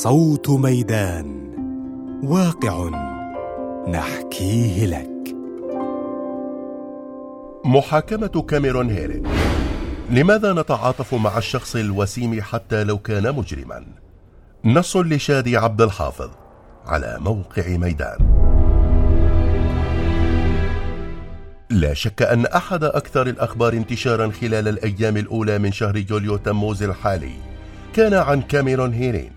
صوت ميدان واقع نحكيه لك. محاكمة كاميرون هيرينغ. لماذا نتعاطف مع الشخص الوسيم حتى لو كان مجرما؟ نص لشادي عبد الحافظ على موقع ميدان. لا شك أن أحد أكثر الأخبار انتشارا خلال الأيام الأولى من شهر يوليو تموز الحالي كان عن كاميرون هيرين،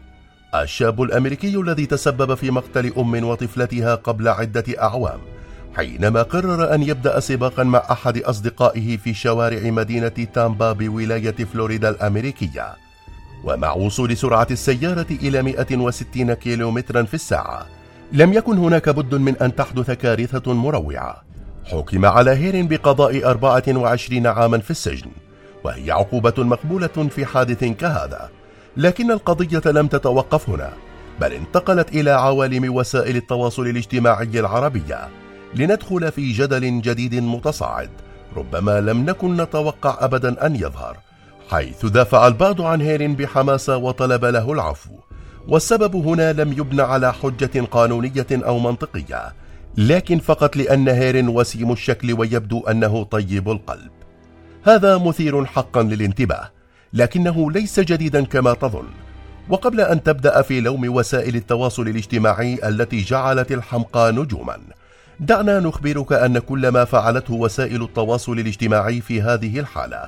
الشاب الأمريكي الذي تسبب في مقتل أم وطفلتها قبل عدة أعوام حينما قرر أن يبدأ سباقا مع أحد أصدقائه في شوارع مدينة تامبا بولاية فلوريدا الأمريكية. ومع وصول سرعة السيارة إلى 160 كيلومترا في الساعة لم يكن هناك بد من أن تحدث كارثة مروعة. حكم على هيرين بقضاء 24 عاما في السجن، وهي عقوبة مقبولة في حادث كهذا، لكن القضية لم تتوقف هنا، بل انتقلت إلى عوالم وسائل التواصل الاجتماعي العربية لندخل في جدل جديد متصاعد ربما لم نكن نتوقع أبدا أن يظهر، حيث دافع البعض عن هيرين بحماسة وطلب له العفو. والسبب هنا لم يبنى على حجة قانونية أو منطقية، لكن فقط لأن هيرين وسيم الشكل ويبدو أنه طيب القلب. هذا مثير حقا للانتباه، لكنه ليس جديدا كما تظن. وقبل أن تبدأ في لوم وسائل التواصل الاجتماعي التي جعلت الحمقى نجوما، دعنا نخبرك أن كل ما فعلته وسائل التواصل الاجتماعي في هذه الحالة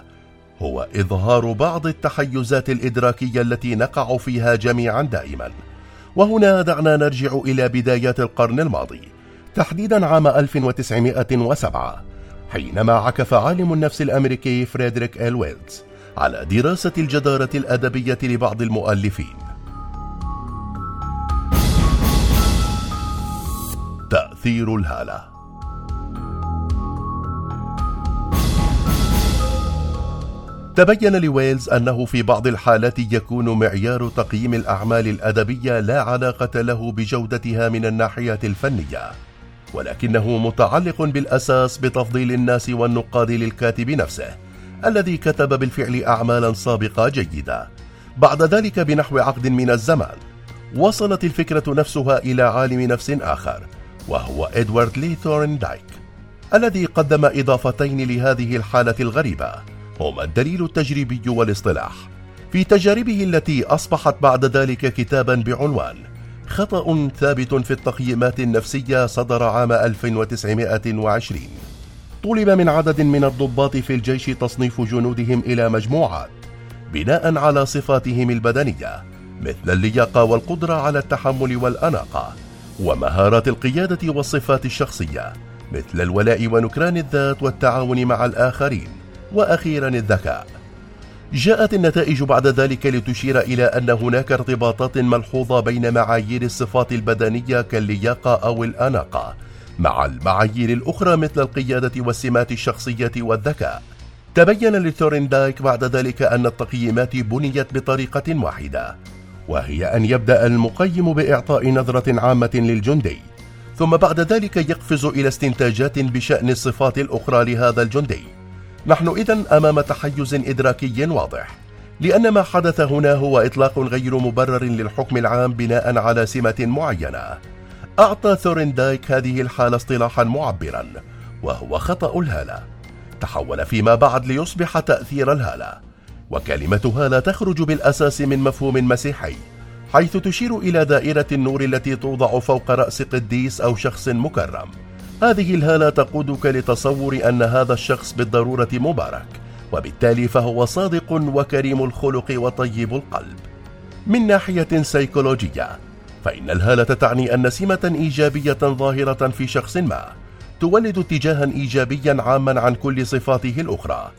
هو إظهار بعض التحيزات الإدراكية التي نقع فيها جميعا دائما. وهنا دعنا نرجع إلى بدايات القرن الماضي، تحديدا عام 1907، حينما عكف عالم النفس الأمريكي فريدريك إل ويلز على دراسة الجدارة الأدبية لبعض المؤلفين. تأثير الهالة. تبين لويلز أنه في بعض الحالات يكون معيار تقييم الأعمال الأدبية لا علاقة له بجودتها من الناحية الفنية، ولكنه متعلق بالأساس بتفضيل الناس والنقاد للكاتب نفسه الذي كتب بالفعل أعمالا سابقة جيدة. بعد ذلك بنحو عقد من الزمان وصلت الفكرة نفسها إلى عالم نفس آخر، وهو إدوارد لي ثورندايك، الذي قدم إضافتين لهذه الحالة الغريبة هما الدليل التجريبي والاصطلاح في تجاربه التي أصبحت بعد ذلك كتابا بعنوان خطأ ثابت في التقييمات النفسية، صدر عام 1920. طلب من عدد من الضباط في الجيش تصنيف جنودهم إلى مجموعات بناء على صفاتهم البدنية مثل اللياقة والقدرة على التحمل والأناقة، ومهارات القيادة والصفات الشخصية مثل الولاء ونكران الذات والتعاون مع الآخرين، وأخيرا الذكاء. جاءت النتائج بعد ذلك لتشير إلى أن هناك ارتباطات ملحوظة بين معايير الصفات البدنية كاللياقة أو الأناقة مع المعايير الأخرى مثل القيادة والسمات الشخصية والذكاء. تبين لثورندايك بعد ذلك أن التقييمات بنيت بطريقة واحدة، وهي أن يبدأ المقيم بإعطاء نظرة عامة للجندي، ثم بعد ذلك يقفز إلى استنتاجات بشأن الصفات الأخرى لهذا الجندي. نحن إذن أمام تحيز إدراكي واضح، لأن ما حدث هنا هو إطلاق غير مبرر للحكم العام بناء على سمة معينة. أعطى ثورندايك هذه الحالة اصطلاحا معبرا وهو خطأ الهالة، تحول فيما بعد ليصبح تأثير الهالة. وكلمة هالة تخرج بالأساس من مفهوم مسيحي، حيث تشير إلى دائرة النور التي توضع فوق رأس قديس أو شخص مكرم. هذه الهالة تقودك لتصور أن هذا الشخص بالضرورة مبارك، وبالتالي فهو صادق وكريم الخلق وطيب القلب. من ناحية سيكولوجية، فإن الهالة تعني أن سمة إيجابية ظاهرة في شخص ما تولد اتجاها إيجابيا عاما عن كل صفاته الأخرى،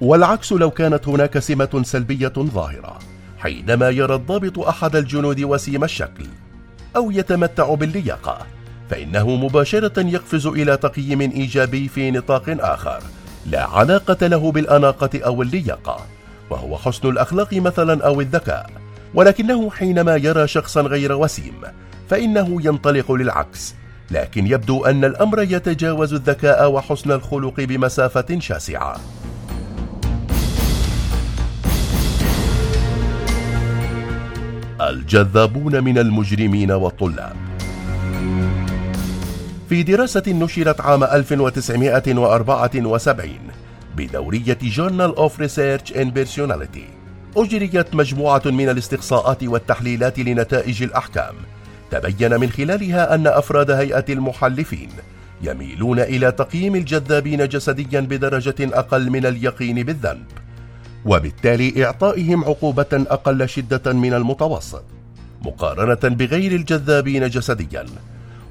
والعكس لو كانت هناك سمة سلبية ظاهرة، حينما يرى الضابط أحد الجنود وسيم الشكل أو يتمتع باللياقة فإنه مباشرة يقفز إلى تقييم إيجابي في نطاق آخر لا علاقة له بالأناقة أو اللياقة، وهو حسن الأخلاق مثلا أو الذكاء. ولكنه حينما يرى شخصا غير وسيم فإنه ينطلق للعكس، لكن يبدو أن الأمر يتجاوز الذكاء وحسن الخلق بمسافة شاسعة. الجذابون من المجرمين والطلاب. في دراسة نشرت عام 1974 بدورية Journal of Research and Personality، أجريت مجموعة من الاستقصاءات والتحليلات لنتائج الأحكام، تبين من خلالها أن أفراد هيئة المحلفين يميلون إلى تقييم الجذابين جسديا بدرجة أقل من اليقين بالذنب، وبالتالي إعطائهم عقوبة أقل شدة من المتوسط مقارنة بغير الجذابين جسديا.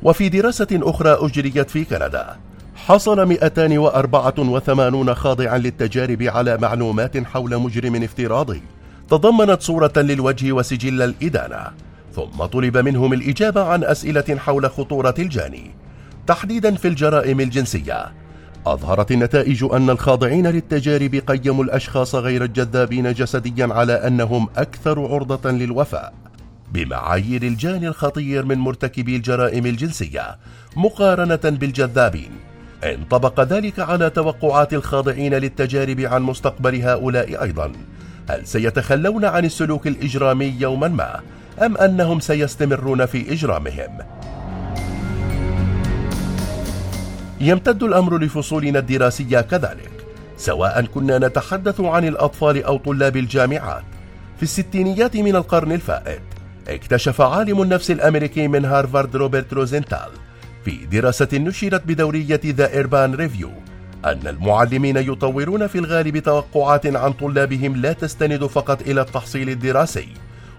وفي دراسة أخرى أجريت في كندا، حصل 284 خاضعا للتجارب على معلومات حول مجرم افتراضي تضمنت صورة للوجه وسجل الإدانة، ثم طلب منهم الإجابة عن أسئلة حول خطورة الجاني تحديدا في الجرائم الجنسية. أظهرت النتائج أن الخاضعين للتجارب قيموا الأشخاص غير الجذابين جسديا على أنهم أكثر عرضة للوفاة بمعايير الجاني الخطير من مرتكبي الجرائم الجنسية مقارنة بالجذابين. انطبق ذلك على توقعات الخاضعين للتجارب عن مستقبل هؤلاء أيضا، هل سيتخلون عن السلوك الإجرامي يوما ما أم أنهم سيستمرون في إجرامهم؟ يمتد الأمر لفصولنا الدراسية كذلك، سواء كنا نتحدث عن الأطفال أو طلاب الجامعات. في الستينيات من القرن الفائت اكتشف عالم النفس الأمريكي من هارفارد روبرت روزنتال في دراسة نشرت بدورية The Urban Review أن المعلمين يطورون في الغالب توقعات عن طلابهم لا تستند فقط إلى التحصيل الدراسي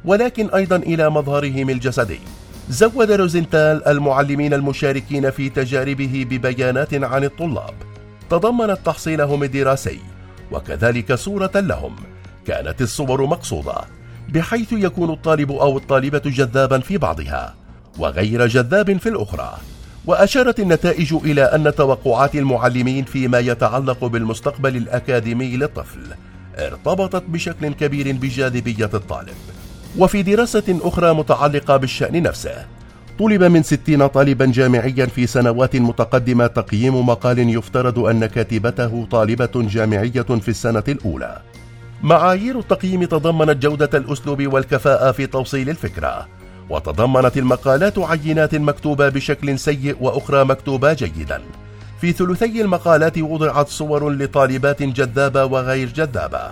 ولكن أيضا إلى مظهرهم الجسدي. زود روزنتال المعلمين المشاركين في تجاربه ببيانات عن الطلاب تضمنت تحصيلهم الدراسي وكذلك صورة لهم، كانت الصور مقصودة بحيث يكون الطالب أو الطالبة جذابا في بعضها وغير جذاب في الأخرى. وأشارت النتائج إلى أن توقعات المعلمين فيما يتعلق بالمستقبل الأكاديمي للطفل ارتبطت بشكل كبير بجاذبية الطالب. وفي دراسة أخرى متعلقة بالشأن نفسه، طلب من 60 طالبا جامعيا في سنوات متقدمة تقييم مقال يفترض أن كاتبته طالبة جامعية في السنة الأولى. معايير التقييم تضمنت جودة الأسلوب والكفاءة في توصيل الفكرة، وتضمنت المقالات عينات مكتوبة بشكل سيء وأخرى مكتوبة جيدا. في ثلثي المقالات وضعت صور لطالبات جذابة وغير جذابة،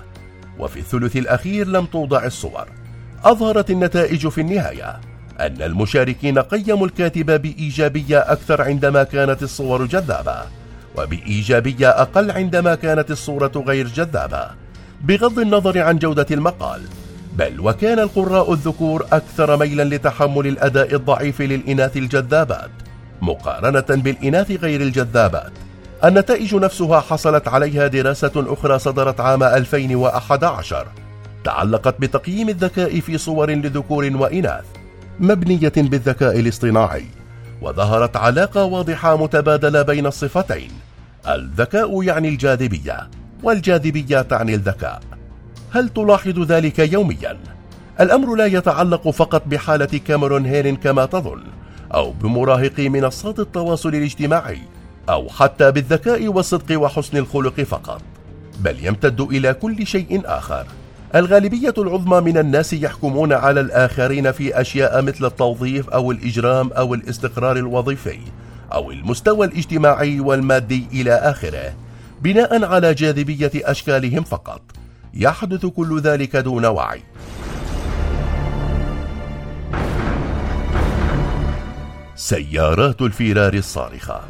وفي الثلث الأخير لم توضع الصور. أظهرت النتائج في النهاية أن المشاركين قيموا الكاتبة بإيجابية أكثر عندما كانت الصور جذابة، وبإيجابية أقل عندما كانت الصورة غير جذابة، بغض النظر عن جودة المقال. بل وكان القراء الذكور أكثر ميلا لتحمل الأداء الضعيف للإناث الجذابات مقارنة بالإناث غير الجذابات. النتائج نفسها حصلت عليها دراسة أخرى صدرت عام 2011 تعلقت بتقييم الذكاء في صور لذكور وإناث مبنية بالذكاء الاصطناعي، وظهرت علاقة واضحة متبادلة بين الصفتين، الذكاء يعني الجاذبية والجاذبية تعني الذكاء. هل تلاحظ ذلك يوميا؟ الأمر لا يتعلق فقط بحالة كاميرون هيرين كما تظن، أو بمراهقي منصات التواصل الاجتماعي، أو حتى بالذكاء والصدق وحسن الخلق فقط، بل يمتد إلى كل شيء آخر. الغالبية العظمى من الناس يحكمون على الآخرين في أشياء مثل التوظيف أو الإجرام أو الاستقرار الوظيفي أو المستوى الاجتماعي والمادي إلى آخره بناء على جاذبية أشكالهم فقط. يحدث كل ذلك دون وعي. سيارات الفيراري الصارخة.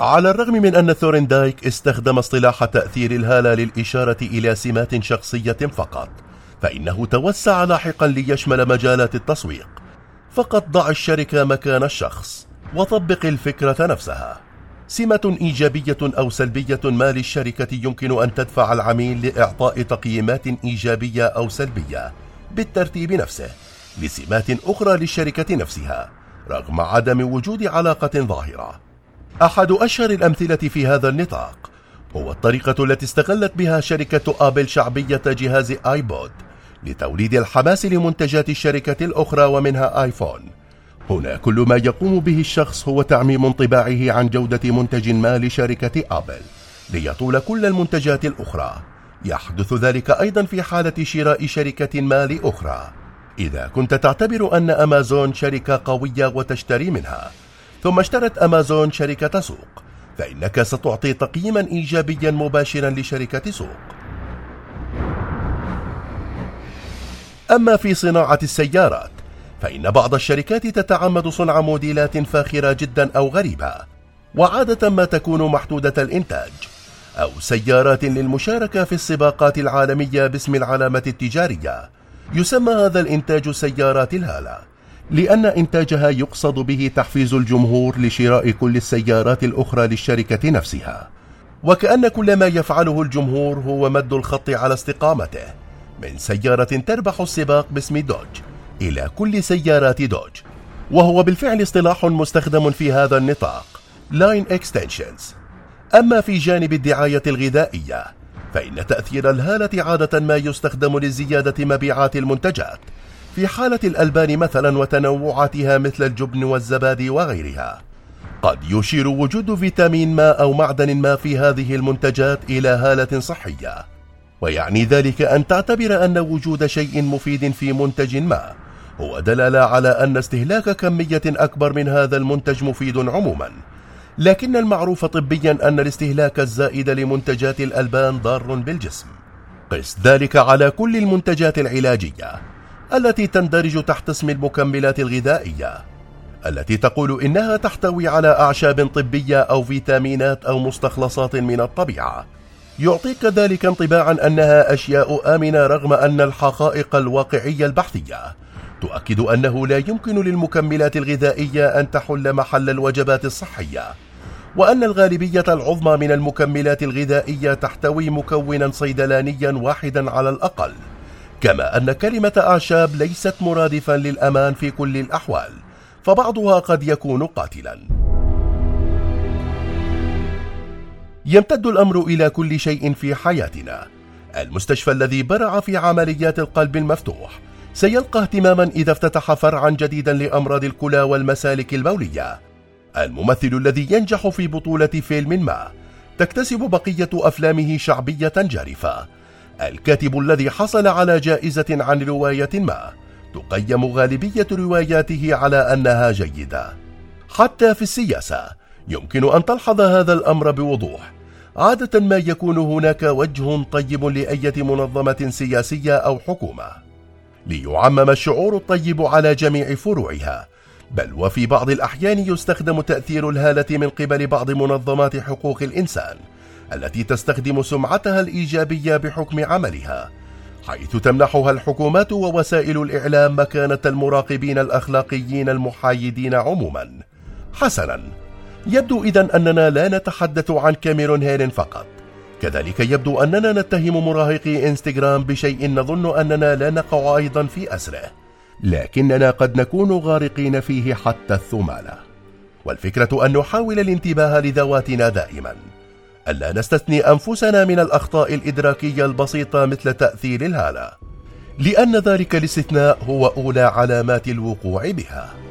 على الرغم من أن ثورندايك استخدم اصطلاح تأثير الهالة للإشارة إلى سمات شخصية فقط، فإنه توسع لاحقا ليشمل مجالات التسويق. فقط ضع الشركة مكان الشخص وطبق الفكرة نفسها. سمة إيجابية أو سلبية ما للشركة يمكن أن تدفع العميل لإعطاء تقييمات إيجابية أو سلبية بالترتيب نفسه لسمات أخرى للشركة نفسها رغم عدم وجود علاقة ظاهرة. أحد أشهر الأمثلة في هذا النطاق هو الطريقة التي استغلت بها شركة آبل شعبية جهاز آيبود لتوليد الحماس لمنتجات الشركة الأخرى ومنها آيفون. هنا كل ما يقوم به الشخص هو تعميم انطباعه عن جودة منتج ما لشركة آبل ليطول كل المنتجات الأخرى، يحدث ذلك أيضا في حالة شراء شركة ما لأخرى. إذا كنت تعتبر أن أمازون شركة قوية وتشتري منها، ثم اشترت أمازون شركة سوق، فإنك ستعطي تقييما إيجابيا مباشرا لشركة سوق. أما في صناعة السيارات، فإن بعض الشركات تتعمد صنع موديلات فاخرة جدا أو غريبة، وعادة ما تكون محدودة الإنتاج، أو سيارات للمشاركة في السباقات العالمية باسم العلامة التجارية. يسمى هذا الإنتاج سيارات الهالة، لأن إنتاجها يقصد به تحفيز الجمهور لشراء كل السيارات الأخرى للشركة نفسها، وكأن كل ما يفعله الجمهور هو مد الخط على استقامته، من سيارة تربح السباق باسم دوج إلى كل سيارات دوج، وهو بالفعل اصطلاح مستخدم في هذا النطاق Line Extensions. أما في جانب الدعاية الغذائية، فإن تأثير الهالة عادة ما يستخدم لزيادة مبيعات المنتجات، في حالة الألبان مثلا وتنوعاتها مثل الجبن والزبادي وغيرها. قد يشير وجود فيتامين ما أو معدن ما في هذه المنتجات إلى هالة صحية، ويعني ذلك أن تعتبر أن وجود شيء مفيد في منتج ما هو دلالة على أن استهلاك كمية أكبر من هذا المنتج مفيد عموما، لكن المعروف طبيا أن الاستهلاك الزائد لمنتجات الألبان ضار بالجسم. قس ذلك على كل المنتجات العلاجية التي تندرج تحت اسم المكملات الغذائية، التي تقول إنها تحتوي على أعشاب طبية أو فيتامينات أو مستخلصات من الطبيعة. يعطيك ذلك انطباعا أنها أشياء آمنة، رغم أن الحقائق الواقعية البحثية تؤكد أنه لا يمكن للمكملات الغذائية أن تحل محل الوجبات الصحية، وأن الغالبية العظمى من المكملات الغذائية تحتوي مكونا صيدلانيا واحدا على الأقل. كما أن كلمة أعشاب ليست مرادفا للأمان في كل الأحوال، فبعضها قد يكون قاتلا. يمتد الأمر إلى كل شيء في حياتنا. المستشفى الذي برع في عمليات القلب المفتوح سيلقى اهتماما إذا افتتح فرعا جديدا لأمراض الكلى والمسالك البولية. الممثل الذي ينجح في بطولة فيلم ما تكتسب بقية أفلامه شعبية جارفة. الكاتب الذي حصل على جائزة عن رواية ما تقيم غالبية رواياته على أنها جيدة. حتى في السياسة يمكن أن تلحظ هذا الأمر بوضوح. عادة ما يكون هناك وجه طيب لأية منظمة سياسية أو حكومة ليعمم الشعور الطيب على جميع فروعها، بل وفي بعض الأحيان يستخدم تأثير الهالة من قبل بعض منظمات حقوق الإنسان التي تستخدم سمعتها الإيجابية بحكم عملها، حيث تمنحها الحكومات ووسائل الإعلام مكانة المراقبين الأخلاقيين المحايدين عموما. حسنا، يبدو إذن أننا لا نتحدث عن كاميرون هيرين فقط، كذلك يبدو أننا نتهم مراهقي إنستغرام بشيء نظن أننا لا نقع أيضا في أسره، لكننا قد نكون غارقين فيه حتى الثمالة. والفكرة أن نحاول الانتباه لذواتنا دائما، ألا نستثني أنفسنا من الأخطاء الإدراكية البسيطة مثل تأثير الهالة، لأن ذلك الاستثناء هو أولى علامات الوقوع بها.